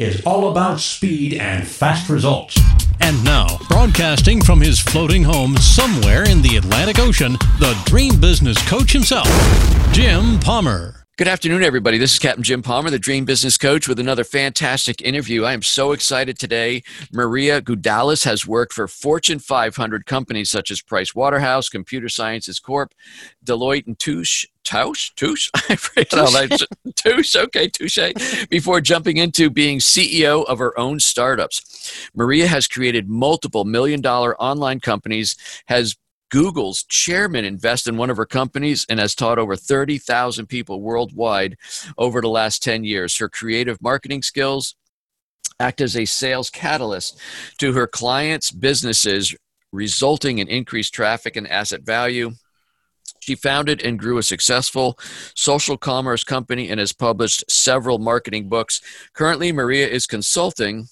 is all about speed and fast results. And now, broadcasting from his floating home somewhere in the Atlantic Ocean, the Dream Business Coach himself, Jim Palmer. Good afternoon, everybody. This is Captain Jim Palmer, the Dream Business Coach, with another fantastic interview. I am so excited today. Maria Gudelis has worked for Fortune 500 companies such as Pricewaterhouse, Computer Sciences Corp, Deloitte and Touche. Touche, before jumping into being CEO of her own startups. Maria has created multiple million-dollar online companies, has Google's chairman invest in one of her companies, and has taught over 30,000 people worldwide over the last 10 years. Her creative marketing skills act as a sales catalyst to her clients' businesses, resulting in increased traffic and asset value. She founded and grew a successful social commerce company and has published several marketing books. Currently, Maria is consulting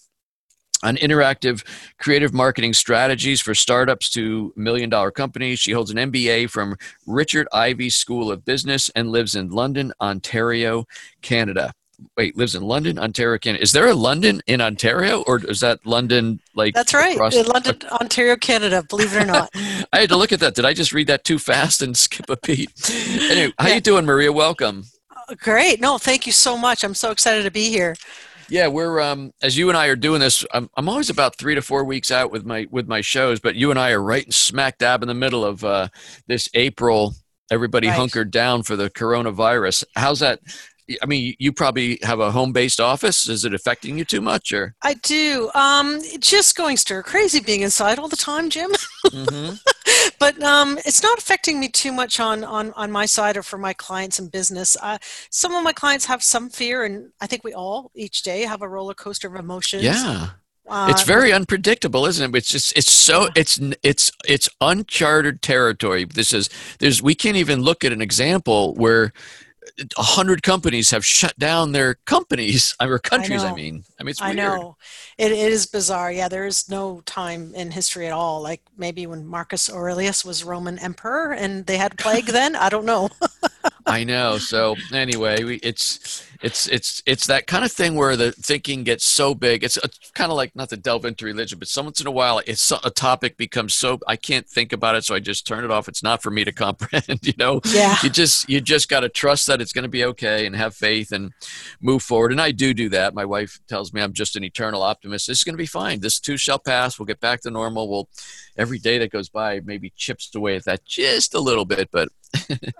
on interactive creative marketing strategies for startups to million-dollar companies. She holds an MBA from Richard Ivey School of Business and lives in London, Ontario, Canada. Wait, lives in London, Ontario, Canada. Is there a London in Ontario, or is that London like? That's right, London, Ontario, Canada. Believe it or not. I had to look at that. Did I just read that too fast and skip a beat? Anyway, how you doing, Maria? Welcome. Great. No, thank you so much. I'm so excited to be here. Yeah, we're as you and I are doing this, I'm always about 3 to 4 weeks out with my shows, but you and I are right smack dab in the middle of this April. Everybody hunkered down for the coronavirus. How's that? I mean, you probably have a home-based office. Is it affecting you too much? Or I do. Just going stir-crazy being inside all the time, Jim. Mm-hmm. But it's not affecting me too much on my side or for my clients and business. Some of my clients have some fear, and I think we all each day have a roller coaster of emotions. Yeah. It's very unpredictable, isn't it? It's just, it's uncharted territory. We can't even look at an example where 100 companies have shut down their countries. I mean, it's weird. I know. It is bizarre. Yeah, there is no time in history at all. Like maybe when Marcus Aurelius was Roman emperor and they had plague then. I don't know. I know. So anyway, it's that kind of thing where the thinking gets so big. It's kind of like, not to delve into religion, but once in a while, a topic becomes so, I can't think about it, so I just turn it off. It's not for me to comprehend, you know? Yeah. You just got to trust that it's going to be okay and have faith and move forward. And I do that. My wife tells me I'm just an eternal optimist. This is going to be fine. This too shall pass. We'll get back to normal. Every day that goes by maybe chips away at that just a little bit, but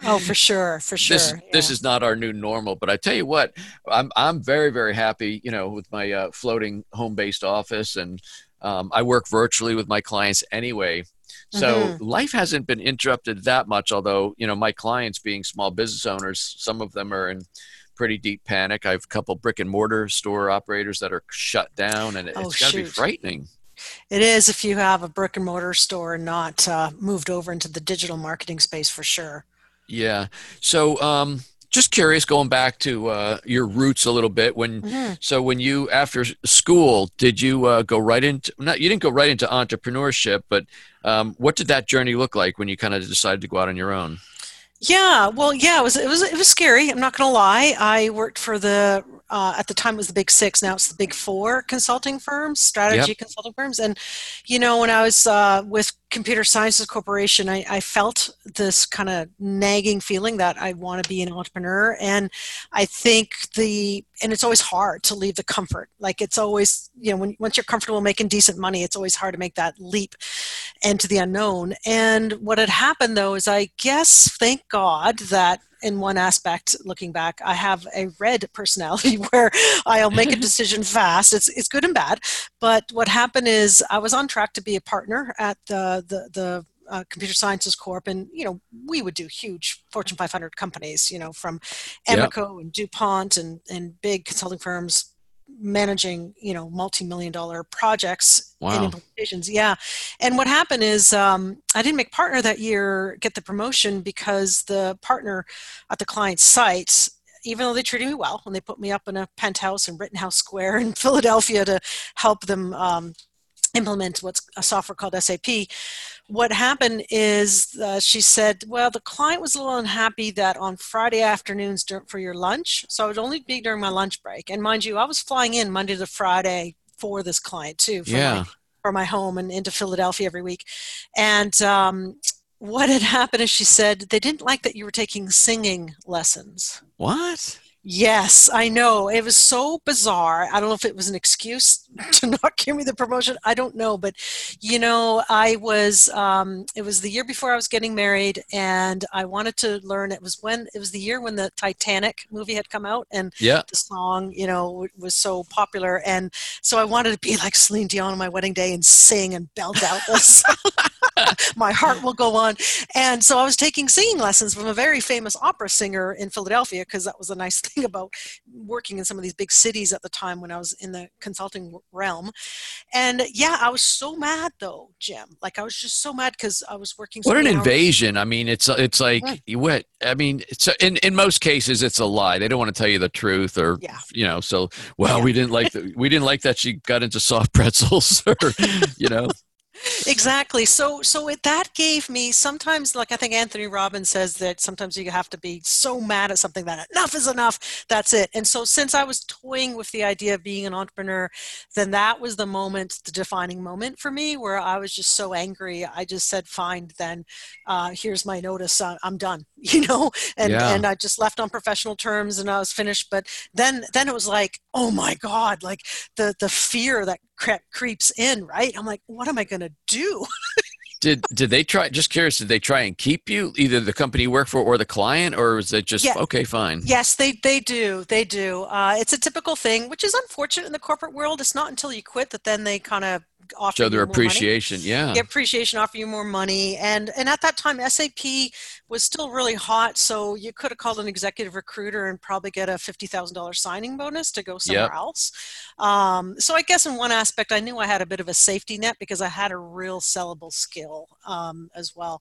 oh, for sure. This is not our new normal, but I tell you what, I'm very, very happy, you know, with my floating home-based office, and I work virtually with my clients anyway. So life hasn't been interrupted that much, although, you know, my clients being small business owners, some of them are in pretty deep panic. I have a couple brick and mortar store operators that are shut down, and it's got to be frightening. It is if you have a brick and mortar store and not moved over into the digital marketing space, for sure. Yeah. So just curious, going back to your roots a little bit, when you, after school, did you go right into, you didn't go right into entrepreneurship, but what did that journey look like when you kind of decided to go out on your own? Yeah. Well, yeah, it was scary. I'm not going to lie. I worked for the, at the time it was the Big Six. Now it's the Big Four consulting firms, strategy consulting firms. And, you know, when I was with Computer Sciences Corporation, I felt this kind of nagging feeling that I want to be an entrepreneur. And I think and it's always hard to leave the comfort. Like it's always, you know, once you're comfortable making decent money, it's always hard to make that leap into the unknown. And what had happened though, is I guess, thank God that in one aspect, looking back, I have a red personality where I'll make a decision fast. It's good and bad. But what happened is I was on track to be a partner at the Computer Sciences Corp. And, you know, we would do huge Fortune 500 companies, you know, from Emeco and DuPont and big consulting firms, managing, multi-million-dollar projects and implementations. Yeah. And what happened is I didn't make partner that year get the promotion because the partner at the client's site, even though they treated me well, and they put me up in a penthouse in Rittenhouse Square in Philadelphia to help them implement what's a software called SAP. What happened is she said, well, the client was a little unhappy that on Friday afternoons for your lunch, so it would only be during my lunch break. And mind you, I was flying in Monday to Friday for this client too, from my home and into Philadelphia every week. And what had happened is she said, they didn't like that you were taking singing lessons. What? Yes, I know. It was so bizarre. I don't know if it was an excuse to not give me the promotion. I don't know. But, I was, it was the year before I was getting married, and I wanted to learn. It was the year when the Titanic movie had come out, and the song, was so popular. And so I wanted to be like Celine Dion on my wedding day and sing and belt out this. My heart will go on. And so I was taking singing lessons from a very famous opera singer in Philadelphia, because that was a nice thing about working in some of these big cities at the time when I was in the consulting realm. And I was so mad though, Jim. Like I was just so mad because I was working. What an invasion. I mean, it's like, in most cases it's a lie. They don't want to tell you the truth or, we didn't like that she got into soft pretzels or, Exactly. So that gave me sometimes, like I think Anthony Robbins says that sometimes you have to be so mad at something that enough is enough. That's it. And so since I was toying with the idea of being an entrepreneur, then that was the moment, the defining moment for me, where I was just so angry. I just said, fine, then here's my notice. I'm done, and I just left on professional terms and I was finished. But then it was like, oh my God, like the fear that creeps in, right? I'm like, what am I going to do? Did they try, just curious, did they try and keep you, either the company you work for or the client, or was it just, okay, fine? Yes, they do. It's a typical thing, which is unfortunate in the corporate world. It's not until you quit that then they kind of offer you more money. Show their appreciation, yeah. The appreciation, offer you more money. And at that time, SAP was still really hot, so you could have called an executive recruiter and probably get a $50,000 signing bonus to go somewhere else. So I guess in one aspect, I knew I had a bit of a safety net because I had a real sellable skill as well.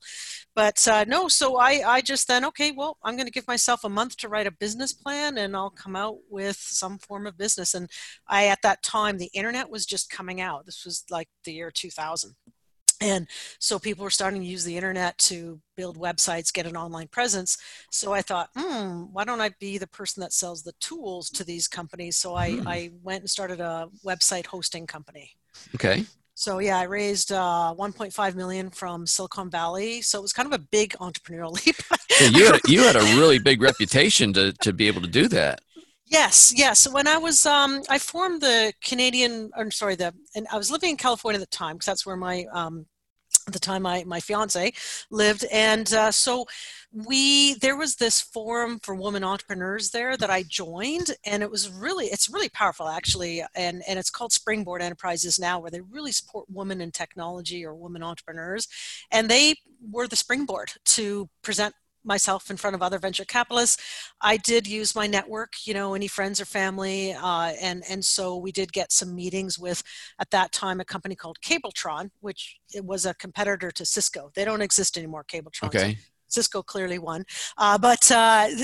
But I just then, I'm going to give myself a month to write a business plan and I'll come out with some form of business. And at that time, the internet was just coming out. This was like the year 2000. And so people were starting to use the internet to build websites, get an online presence. So I thought, why don't I be the person that sells the tools to these companies? So I went and started a website hosting company. Okay. So I raised $1.5 million from Silicon Valley. So it was kind of a big entrepreneurial leap. So you had a really big reputation to be able to do that. Yes. When I was, I formed the Canadian, I'm sorry, and I was living in California at the time, because that's where my, at the time my fiance lived. And so there was this forum for women entrepreneurs there that I joined, and it's really powerful actually. And it's called Springboard Enterprises now, where they really support women in technology or women entrepreneurs. And they were the springboard to present myself in front of other venture capitalists. I did use my network, any friends or family. And so we did get some meetings with, at that time, a company called Cabletron, which it was a competitor to Cisco. They don't exist anymore, Cabletron. Okay. Cisco clearly won. But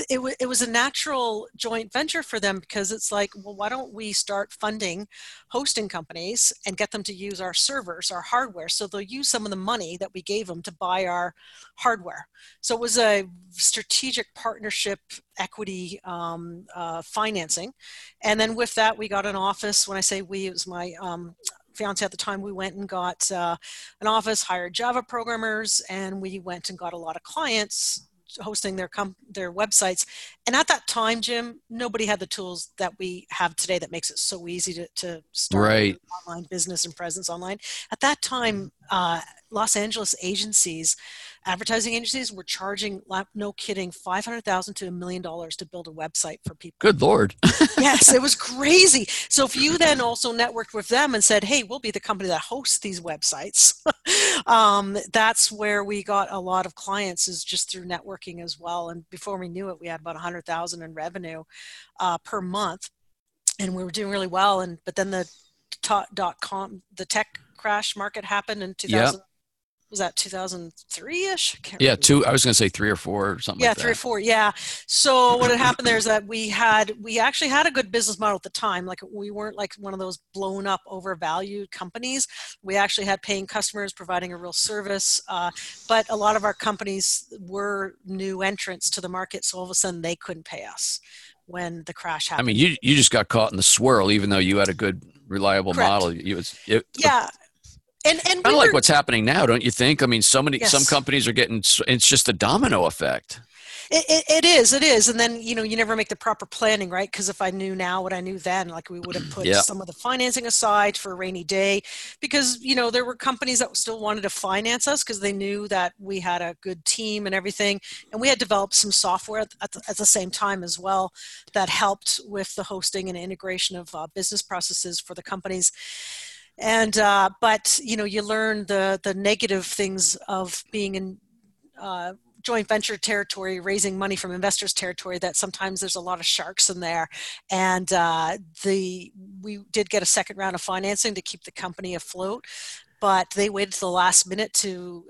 it was a natural joint venture for them, because it's like, well, why don't we start funding hosting companies and get them to use our servers, our hardware. So they'll use some of the money that we gave them to buy our hardware. So it was a strategic partnership equity financing. And then with that, we got an office. When I say we, it was my fiance at the time. We went and got an office, hired Java programmers, and we went and got a lot of clients hosting their websites. And at that time, Jim, nobody had the tools that we have today that makes it so easy to start an online business and presence online. At that time, Los Angeles advertising agencies were charging, no kidding, $500,000 to $1 million to build a website for people. Good Lord. Yes, it was crazy. So if you then also networked with them and said, hey, we'll be the company that hosts these websites, that's where we got a lot of clients, is just through networking as well. And before we knew it, we had about $100,000 in revenue per month. and we were doing really well. And but then the tech crash market happened in 2000. Yeah. Was that 2003-ish? Yeah, remember. I was going to say 3 or 4 or something. Yeah, like that. 3 or 4. Yeah. So what had happened there is that we actually had a good business model at the time. Like we weren't like one of those blown up overvalued companies. We actually had paying customers providing a real service. But a lot of our companies were new entrants to the market. So all of a sudden they couldn't pay us when the crash happened. I mean, you just got caught in the swirl, even though you had a good, reliable Correct. Model. Yeah. And kind of like what's happening now, don't you think? I mean, some companies are getting, it's just a domino effect. It is. And then, you never make the proper planning, right? Because if I knew now what I knew then, like we would have put some of the financing aside for a rainy day because, there were companies that still wanted to finance us because they knew that we had a good team and everything. And we had developed some software at the same time as well that helped with the hosting and integration of business processes for the companies. And, but, you learn the negative things of being in joint venture territory, raising money from investors territory, that sometimes there's a lot of sharks in there. And we did get a second round of financing to keep the company afloat, but they waited to the last minute to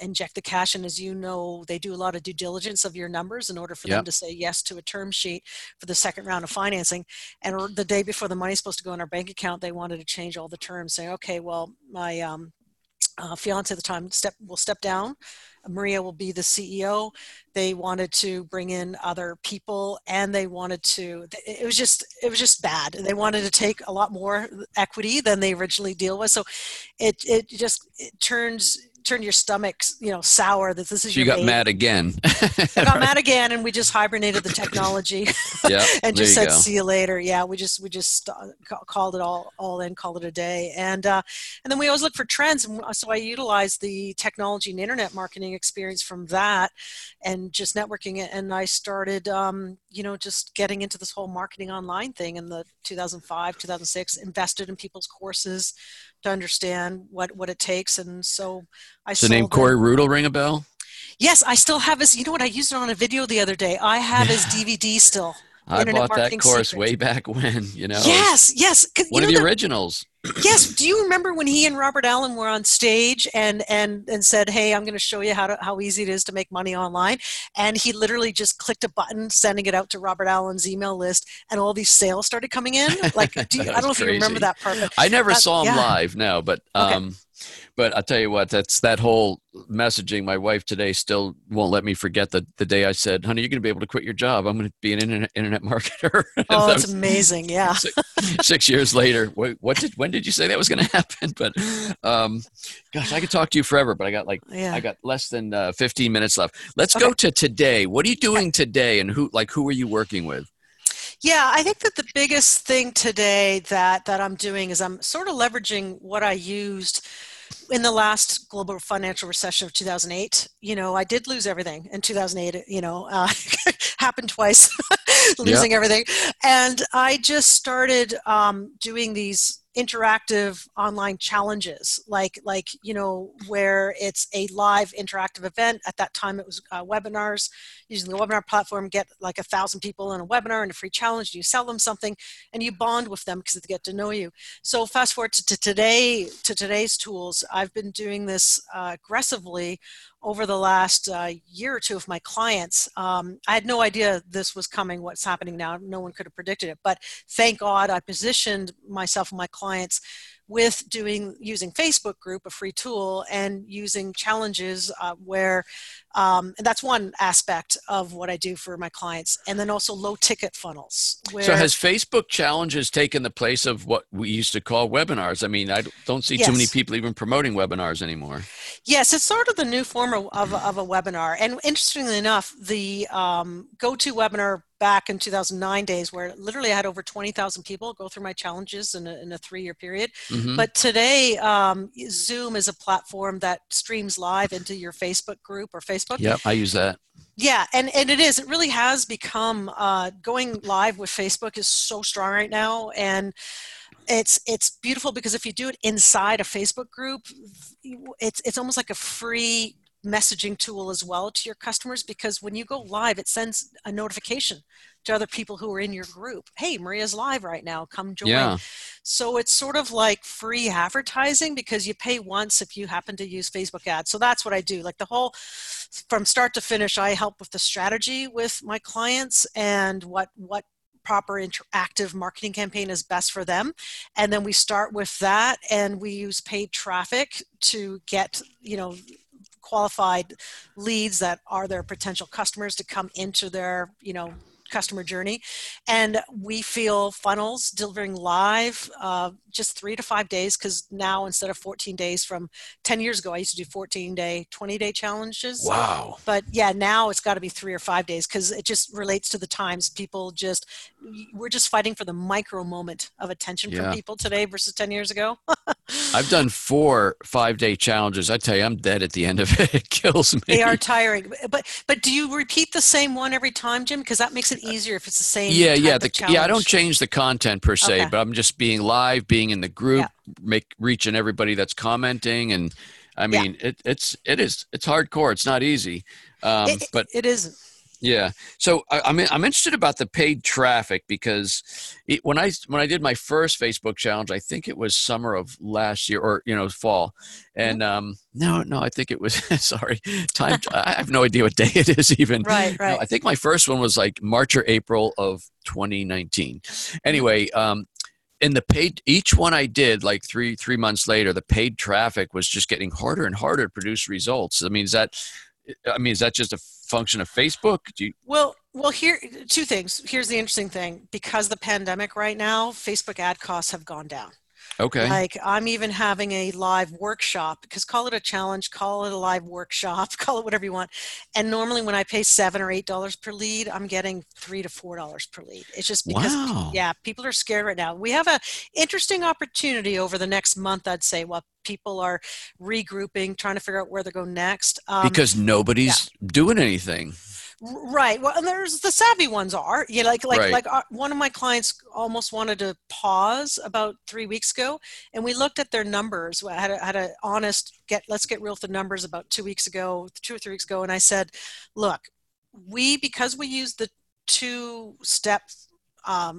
inject the cash. And as you know, they do a lot of due diligence of your numbers in order for them to say yes to a term sheet for the second round of financing. And the day before the money's supposed to go in our bank account, they wanted to change all the terms, saying, okay, well, my fiance at the time will step down. Maria will be the CEO. They wanted to bring in other people and they wanted to, it was just bad. They wanted to take a lot more equity than they originally deal with. So it turned your stomach, sour. That this is. You got mad again. I got mad again, and we just hibernated the technology. Yeah, and just said, "See you later." Yeah, we just called it all in, called it a day, and then we always look for trends. And so I utilized the technology and internet marketing experience from that, and just networking it. And I started, just getting into this whole marketing online thing in the 2005, 2006. Invested in people's courses to understand what it takes, and so. Does the name Corey Rudl ring a bell? Yes, I still have his. You know what? I used it on a video the other day. I have his DVD still. I bought that course way back when, Yes. One of the originals. Yes. Do you remember when he and Robert Allen were on stage and said, hey, I'm going to show you how easy it is to make money online. And he literally just clicked a button, sending it out to Robert Allen's email list, and all these sales started coming in. Like, I don't know if you remember that part. I never saw him live, no, but, okay. But I'll tell you what, that's that whole messaging. My wife today still won't let me forget the day I said, honey, you're going to be able to quit your job. I'm going to be an internet marketer. Oh, that's amazing. Yeah. Six years later. When did you say that was going to happen? But, I could talk to you forever, but I got less than 15 minutes left. Let's go to today. What are you doing today? And who are you working with? Yeah, I think that the biggest thing today that I'm doing is I'm sort of leveraging what I used in the last global financial recession of 2008. I did lose everything in 2008, happened twice, losing everything. And I just started doing these interactive online challenges, where it's a live interactive event. At that time, it was webinars, using the webinar platform, get 1,000 people in a webinar and a free challenge. You sell them something and you bond with them because they get to know you. So fast forward to today's tools. I've been doing this aggressively over the last year or two of my clients. I had no idea this was coming, what's happening now. No one could have predicted it, but thank God I positioned myself and my clients with using Facebook group, a free tool, and using challenges and that's one aspect of what I do for my clients. And then also low ticket funnels. So has Facebook challenges taken the place of what we used to call webinars? I mean, I don't see too many people even promoting webinars anymore. Yes, it's sort of the new form of a webinar. And interestingly enough, the GoToWebinar back in 2009 days, where literally I had over 20,000 people go through my challenges in a 3-year period. Mm-hmm. But today, Zoom is a platform that streams live into your Facebook group or Facebook. Yep, I use that. Yeah, and it is. It really has become going live with Facebook is so strong right now, and it's beautiful because if you do it inside a Facebook group, it's almost like a free messaging tool as well to your customers, because when you go live, it sends a notification to other people who are in your group. Hey, Maria's live right now. Come join. Yeah. So it's sort of like free advertising because you pay once if you happen to use Facebook ads. So that's what I do. Like the whole, from start to finish, I help with the strategy with my clients and what proper interactive marketing campaign is best for them. And then we start with that and we use paid traffic to get, you know, qualified leads that are their potential customers to come into their, you know, customer journey. And we feel funnels delivering live just 3 to 5 days, because now instead of 14 days from 10 years ago, I used to do 14-day, 20-day challenges. Wow. But yeah, now it's got to be 3 or 5 days because it just relates to the times. We're just fighting for the micro moment of attention from people today versus 10 years ago. I've done 4 5-day challenges. I tell you, I'm dead at the end of it. It kills me. They are tiring. But do you repeat the same one every time, Jim? Because that makes it easier if it's the same type of challenge. I don't change the content per se, but I'm just being live, being in the group, reaching everybody that's commenting, and I mean it's hardcore. It's not easy, but it isn't. Yeah. So I'm interested about the paid traffic because when I did my first Facebook challenge, I think it was summer of last year or, you know, fall. And I think it was, I have no idea what day it is even. Right. No, I think my first one was like March or April of 2019. Anyway, and the paid, each one I did like three months later, the paid traffic was just getting harder and harder to produce results. I mean, is that just a function of Facebook? Well, here, two things. Here's the interesting thing. Because the pandemic right now, Facebook ad costs have gone down. Okay. Like I'm even having a live workshop, because call it a challenge, call it a live workshop, call it whatever you want. And normally when I pay $7 or $8 per lead, I'm getting $3 to $4 per lead. It's just because, people are scared right now. We have an interesting opportunity over the next month, I'd say, while people are regrouping, trying to figure out where they go next. Because nobody's doing anything. Right. Well, and there's the savvy ones are, you know, like one of my clients almost wanted to pause about 3 weeks ago, and we looked at their numbers. I had a honest let's get real with the numbers about 2 weeks ago, 2 or 3 weeks ago. And I said, look, because we use the 2-step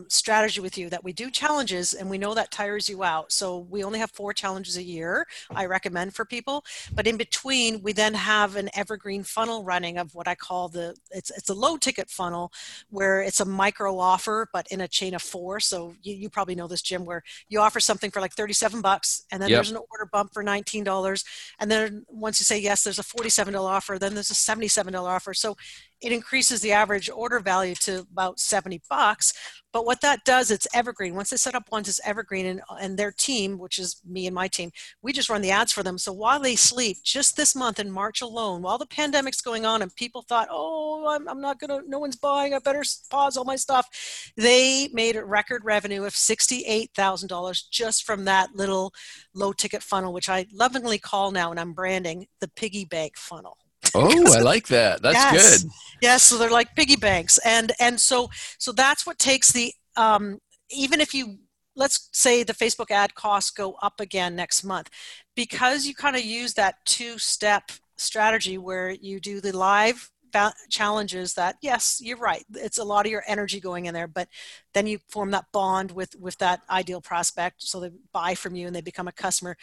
strategy with you, that we do challenges and we know that tires you out. So we only have 4 challenges a year I recommend for people, but in between we then have an evergreen funnel running of what I call it's a low ticket funnel where it's a micro offer, but in a chain of 4. So you probably know this, Jim, where you offer something for like $37 and then there's an order bump for $19. And then once you say yes, there's a $47 offer, then there's a $77 offer. So it increases the average order value to about $70. But what that does, it's evergreen. Once they set up once, it's evergreen. And their team, which is me and my team, we just run the ads for them. So while they sleep, just this month in March alone, while the pandemic's going on and people thought, oh, I'm not going to, no one's buying, I better pause all my stuff, they made a record revenue of $68,000 just from that little low ticket funnel, which I lovingly call now, and I'm branding, the piggy bank funnel. Oh, I like that. That's good. Yes, so they're like piggy banks. And so that's what takes the, even if you, let's say the Facebook ad costs go up again next month, because you kind of use that 2-step strategy where you do the live challenges that, yes, you're right, it's a lot of your energy going in there, but then you form that bond with that ideal prospect. So they buy from you and they become a customer.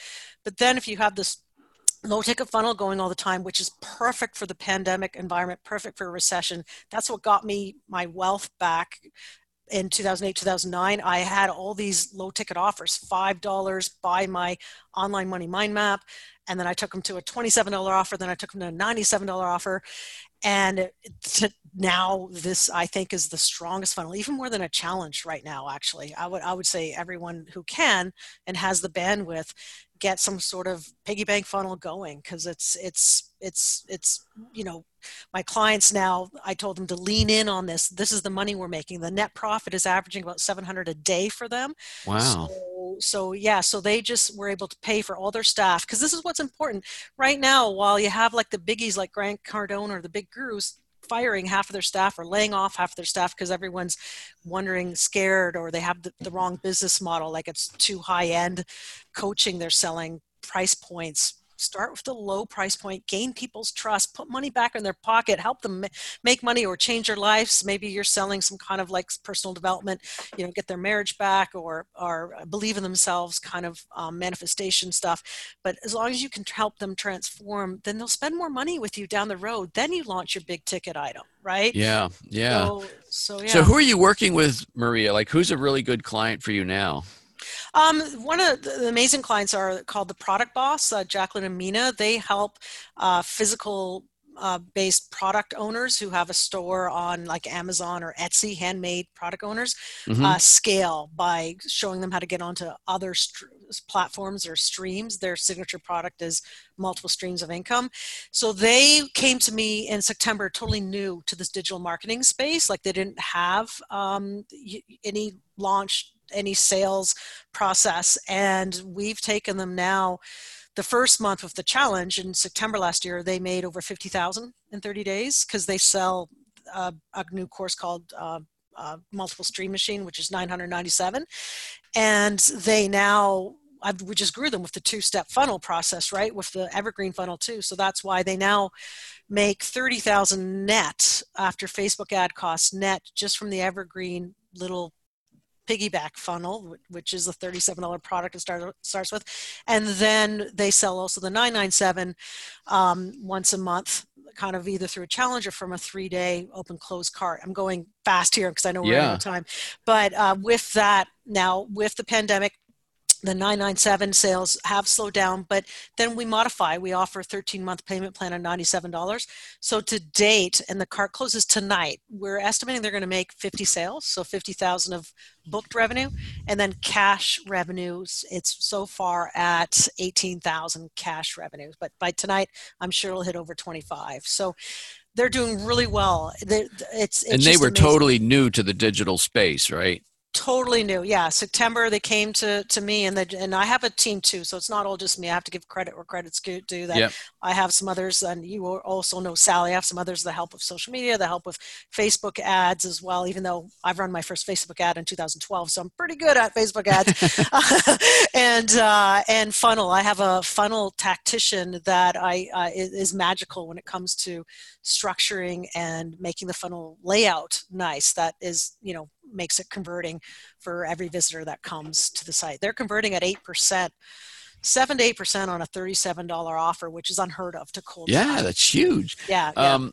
But then if you have this low ticket funnel going all the time, which is perfect for the pandemic environment, perfect for a recession. That's what got me my wealth back in 2008, 2009. I had all these low ticket offers, $5, buy my online money mind map. And then I took them to a $27 offer. Then I took them to a $97 offer. And now this, I think, is the strongest funnel, even more than a challenge right now, actually. I would say everyone who can and has the bandwidth, get some sort of piggy bank funnel going, because it's you know, my clients now, I told them to lean in on this. This is the money we're making. The net profit is averaging about $700 a day for them. Wow. So they just were able to pay for all their staff, because this is what's important right now. While you have like the biggies like Grant Cardone or the big gurus firing half of their staff or laying off half of their staff because everyone's wondering, scared, or they have the wrong business model, like it's too high end coaching, they're selling price points, Start with the low price point, gain people's trust, put money back in their pocket, help them make money or change their lives. Maybe you're selling some kind of like personal development, you know, get their marriage back or believe in themselves kind of manifestation stuff. But as long as you can help them transform, then they'll spend more money with you down the road. Then you launch your big ticket item, right? Yeah. Yeah. So yeah. So who are you working with, Maria? Like, who's a really good client for you now? One of the amazing clients are called the Product Boss, Jacqueline and Mina. They help physical-based product owners who have a store on like Amazon or Etsy, handmade product owners, mm-hmm. Scale by showing them how to get onto other platforms or streams. Their signature product is multiple streams of income. So they came to me in September, totally new to this digital marketing space. Like they didn't have any launch, any sales process. And we've taken them now the first month with the challenge in September last year, they made over 50,000 in 30 days because they sell a new course called Multiple Stream Machine, which is 997. And they now, we just grew them with the two-step funnel process, right? With the evergreen funnel too. So that's why they now make 30,000 net after Facebook ad costs net just from the evergreen little piggyback funnel, which is a $37 product it starts with. And then they sell also the 997 once a month, kind of either through a challenge or from a 3-day open close cart. I'm going fast here because I know we're out of time. But with that now, with the pandemic, the 997 sales have slowed down, but then we modify. We offer a 13-month payment plan of $97. So to date, and the cart closes tonight, we're estimating they're going to make 50 sales, so 50,000 of booked revenue, and then cash revenues. It's so far at 18,000 cash revenues, but by tonight, I'm sure it'll hit over 25. So they're doing really well. It's and they were amazing. Totally new to the digital space, right? Totally new. Yeah. September, they came to me and I have a team too. So it's not all just me. I have to give credit where credit's due. That yep. I have some others, and you also know Sally. I have some others that help with social media, that help with Facebook ads as well, even though I've run my first Facebook ad in 2012. So I'm pretty good at Facebook ads and funnel. I have a funnel tactician that is magical when it comes to structuring and making the funnel layout nice. That is, you know, makes it converting for every visitor that comes to the site. They're converting at 8%, 7 to 8% on a $37 offer, which is unheard of to cold. Yeah, time. That's huge. Yeah.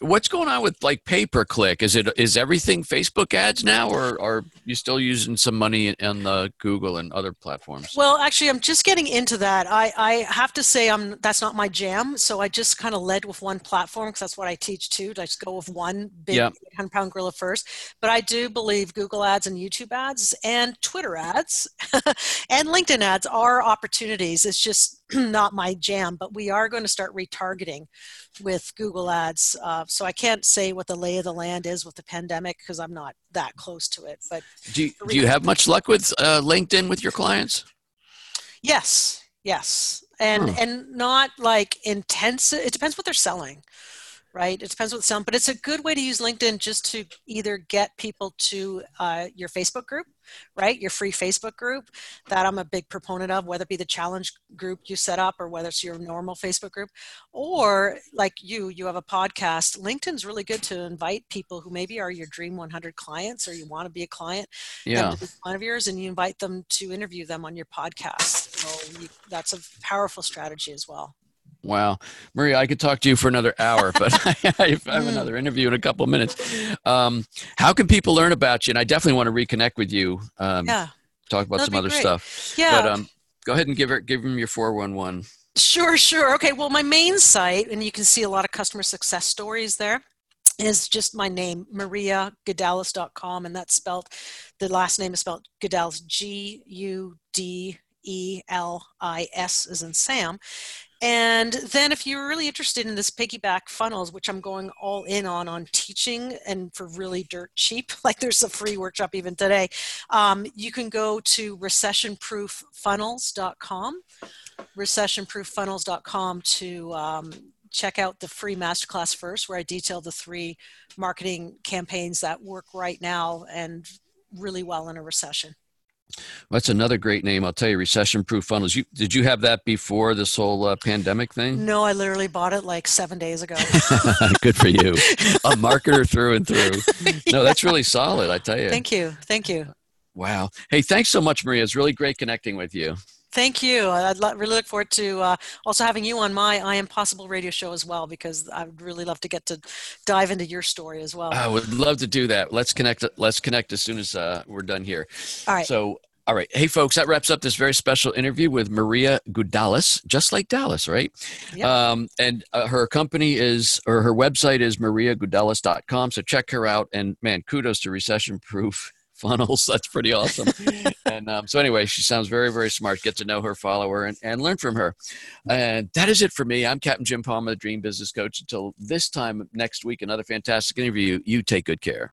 What's going on with like pay-per-click? Is everything Facebook ads now, or are you still using some money in the Google and other platforms? Well, actually, I'm just getting into that. I have to say that's not my jam. So I just kind of led with one platform because that's what I teach too. I just go with one big 100-pound gorilla first. But I do believe Google ads and YouTube ads and Twitter ads and LinkedIn ads are opportunities. It's just not my jam, but we are going to start retargeting with Google ads. So I can't say what the lay of the land is with the pandemic because I'm not that close to it. But do you have much luck with LinkedIn with your clients? Yes. And not like intense. It depends what they're selling, right? It depends what some, but it's a good way to use LinkedIn just to either get people to your Facebook group, right? Your free Facebook group that I'm a big proponent of, whether it be the challenge group you set up or whether it's your normal Facebook group, or like you have a podcast. LinkedIn's really good to invite people who maybe are your Dream 100 clients or you want to be a client to be one of yours, and you invite them to interview them on your podcast. So that's a powerful strategy as well. Wow. Maria, I could talk to you for another hour, but I have another interview in a couple of minutes. How can people learn about you? And I definitely want to reconnect with you. Talk about some other stuff. Yeah. But go ahead and give them your 411. Sure. Okay. Well, my main site, and you can see a lot of customer success stories there, is just my name, mariagudelis.com. And that's spelled, the last name is spelled Gudelis, Gudelis as in Sam. And then if you're really interested in this piggyback funnels, which I'm going all in on teaching and for really dirt cheap, like there's a free workshop even today, you can go to recessionprooffunnels.com to check out the free masterclass first, where I detail the three marketing campaigns that work right now and really well in a recession. That's another great name. I'll tell you, Recession Proof Funnels. Did you have that before this whole pandemic thing? No, I literally bought it like 7 days ago. Good for you. A marketer through and through. No, that's really solid, I tell you. Thank you. Wow. Hey, thanks so much, Maria. It's really great connecting with you. Thank you. I'd really look forward to also having you on my I Am Possible radio show as well, because I would really love to get to dive into your story as well. I would love to do that. Let's connect as soon as we're done here. All right. So, all right. Hey, folks, that wraps up this very special interview with Maria Gudelis, just like Dallas, right? Yep. And her company is, or her website is mariagudelis.com. So check her out. And man, kudos to Recession Proof Funnels. That's pretty awesome. And so anyway, she sounds very, very smart. Get to know her, follow her, and learn from her. And that is it for me. I'm Captain Jim Palmer, the Dream Business Coach. Until this time next week, another fantastic interview. You take good care.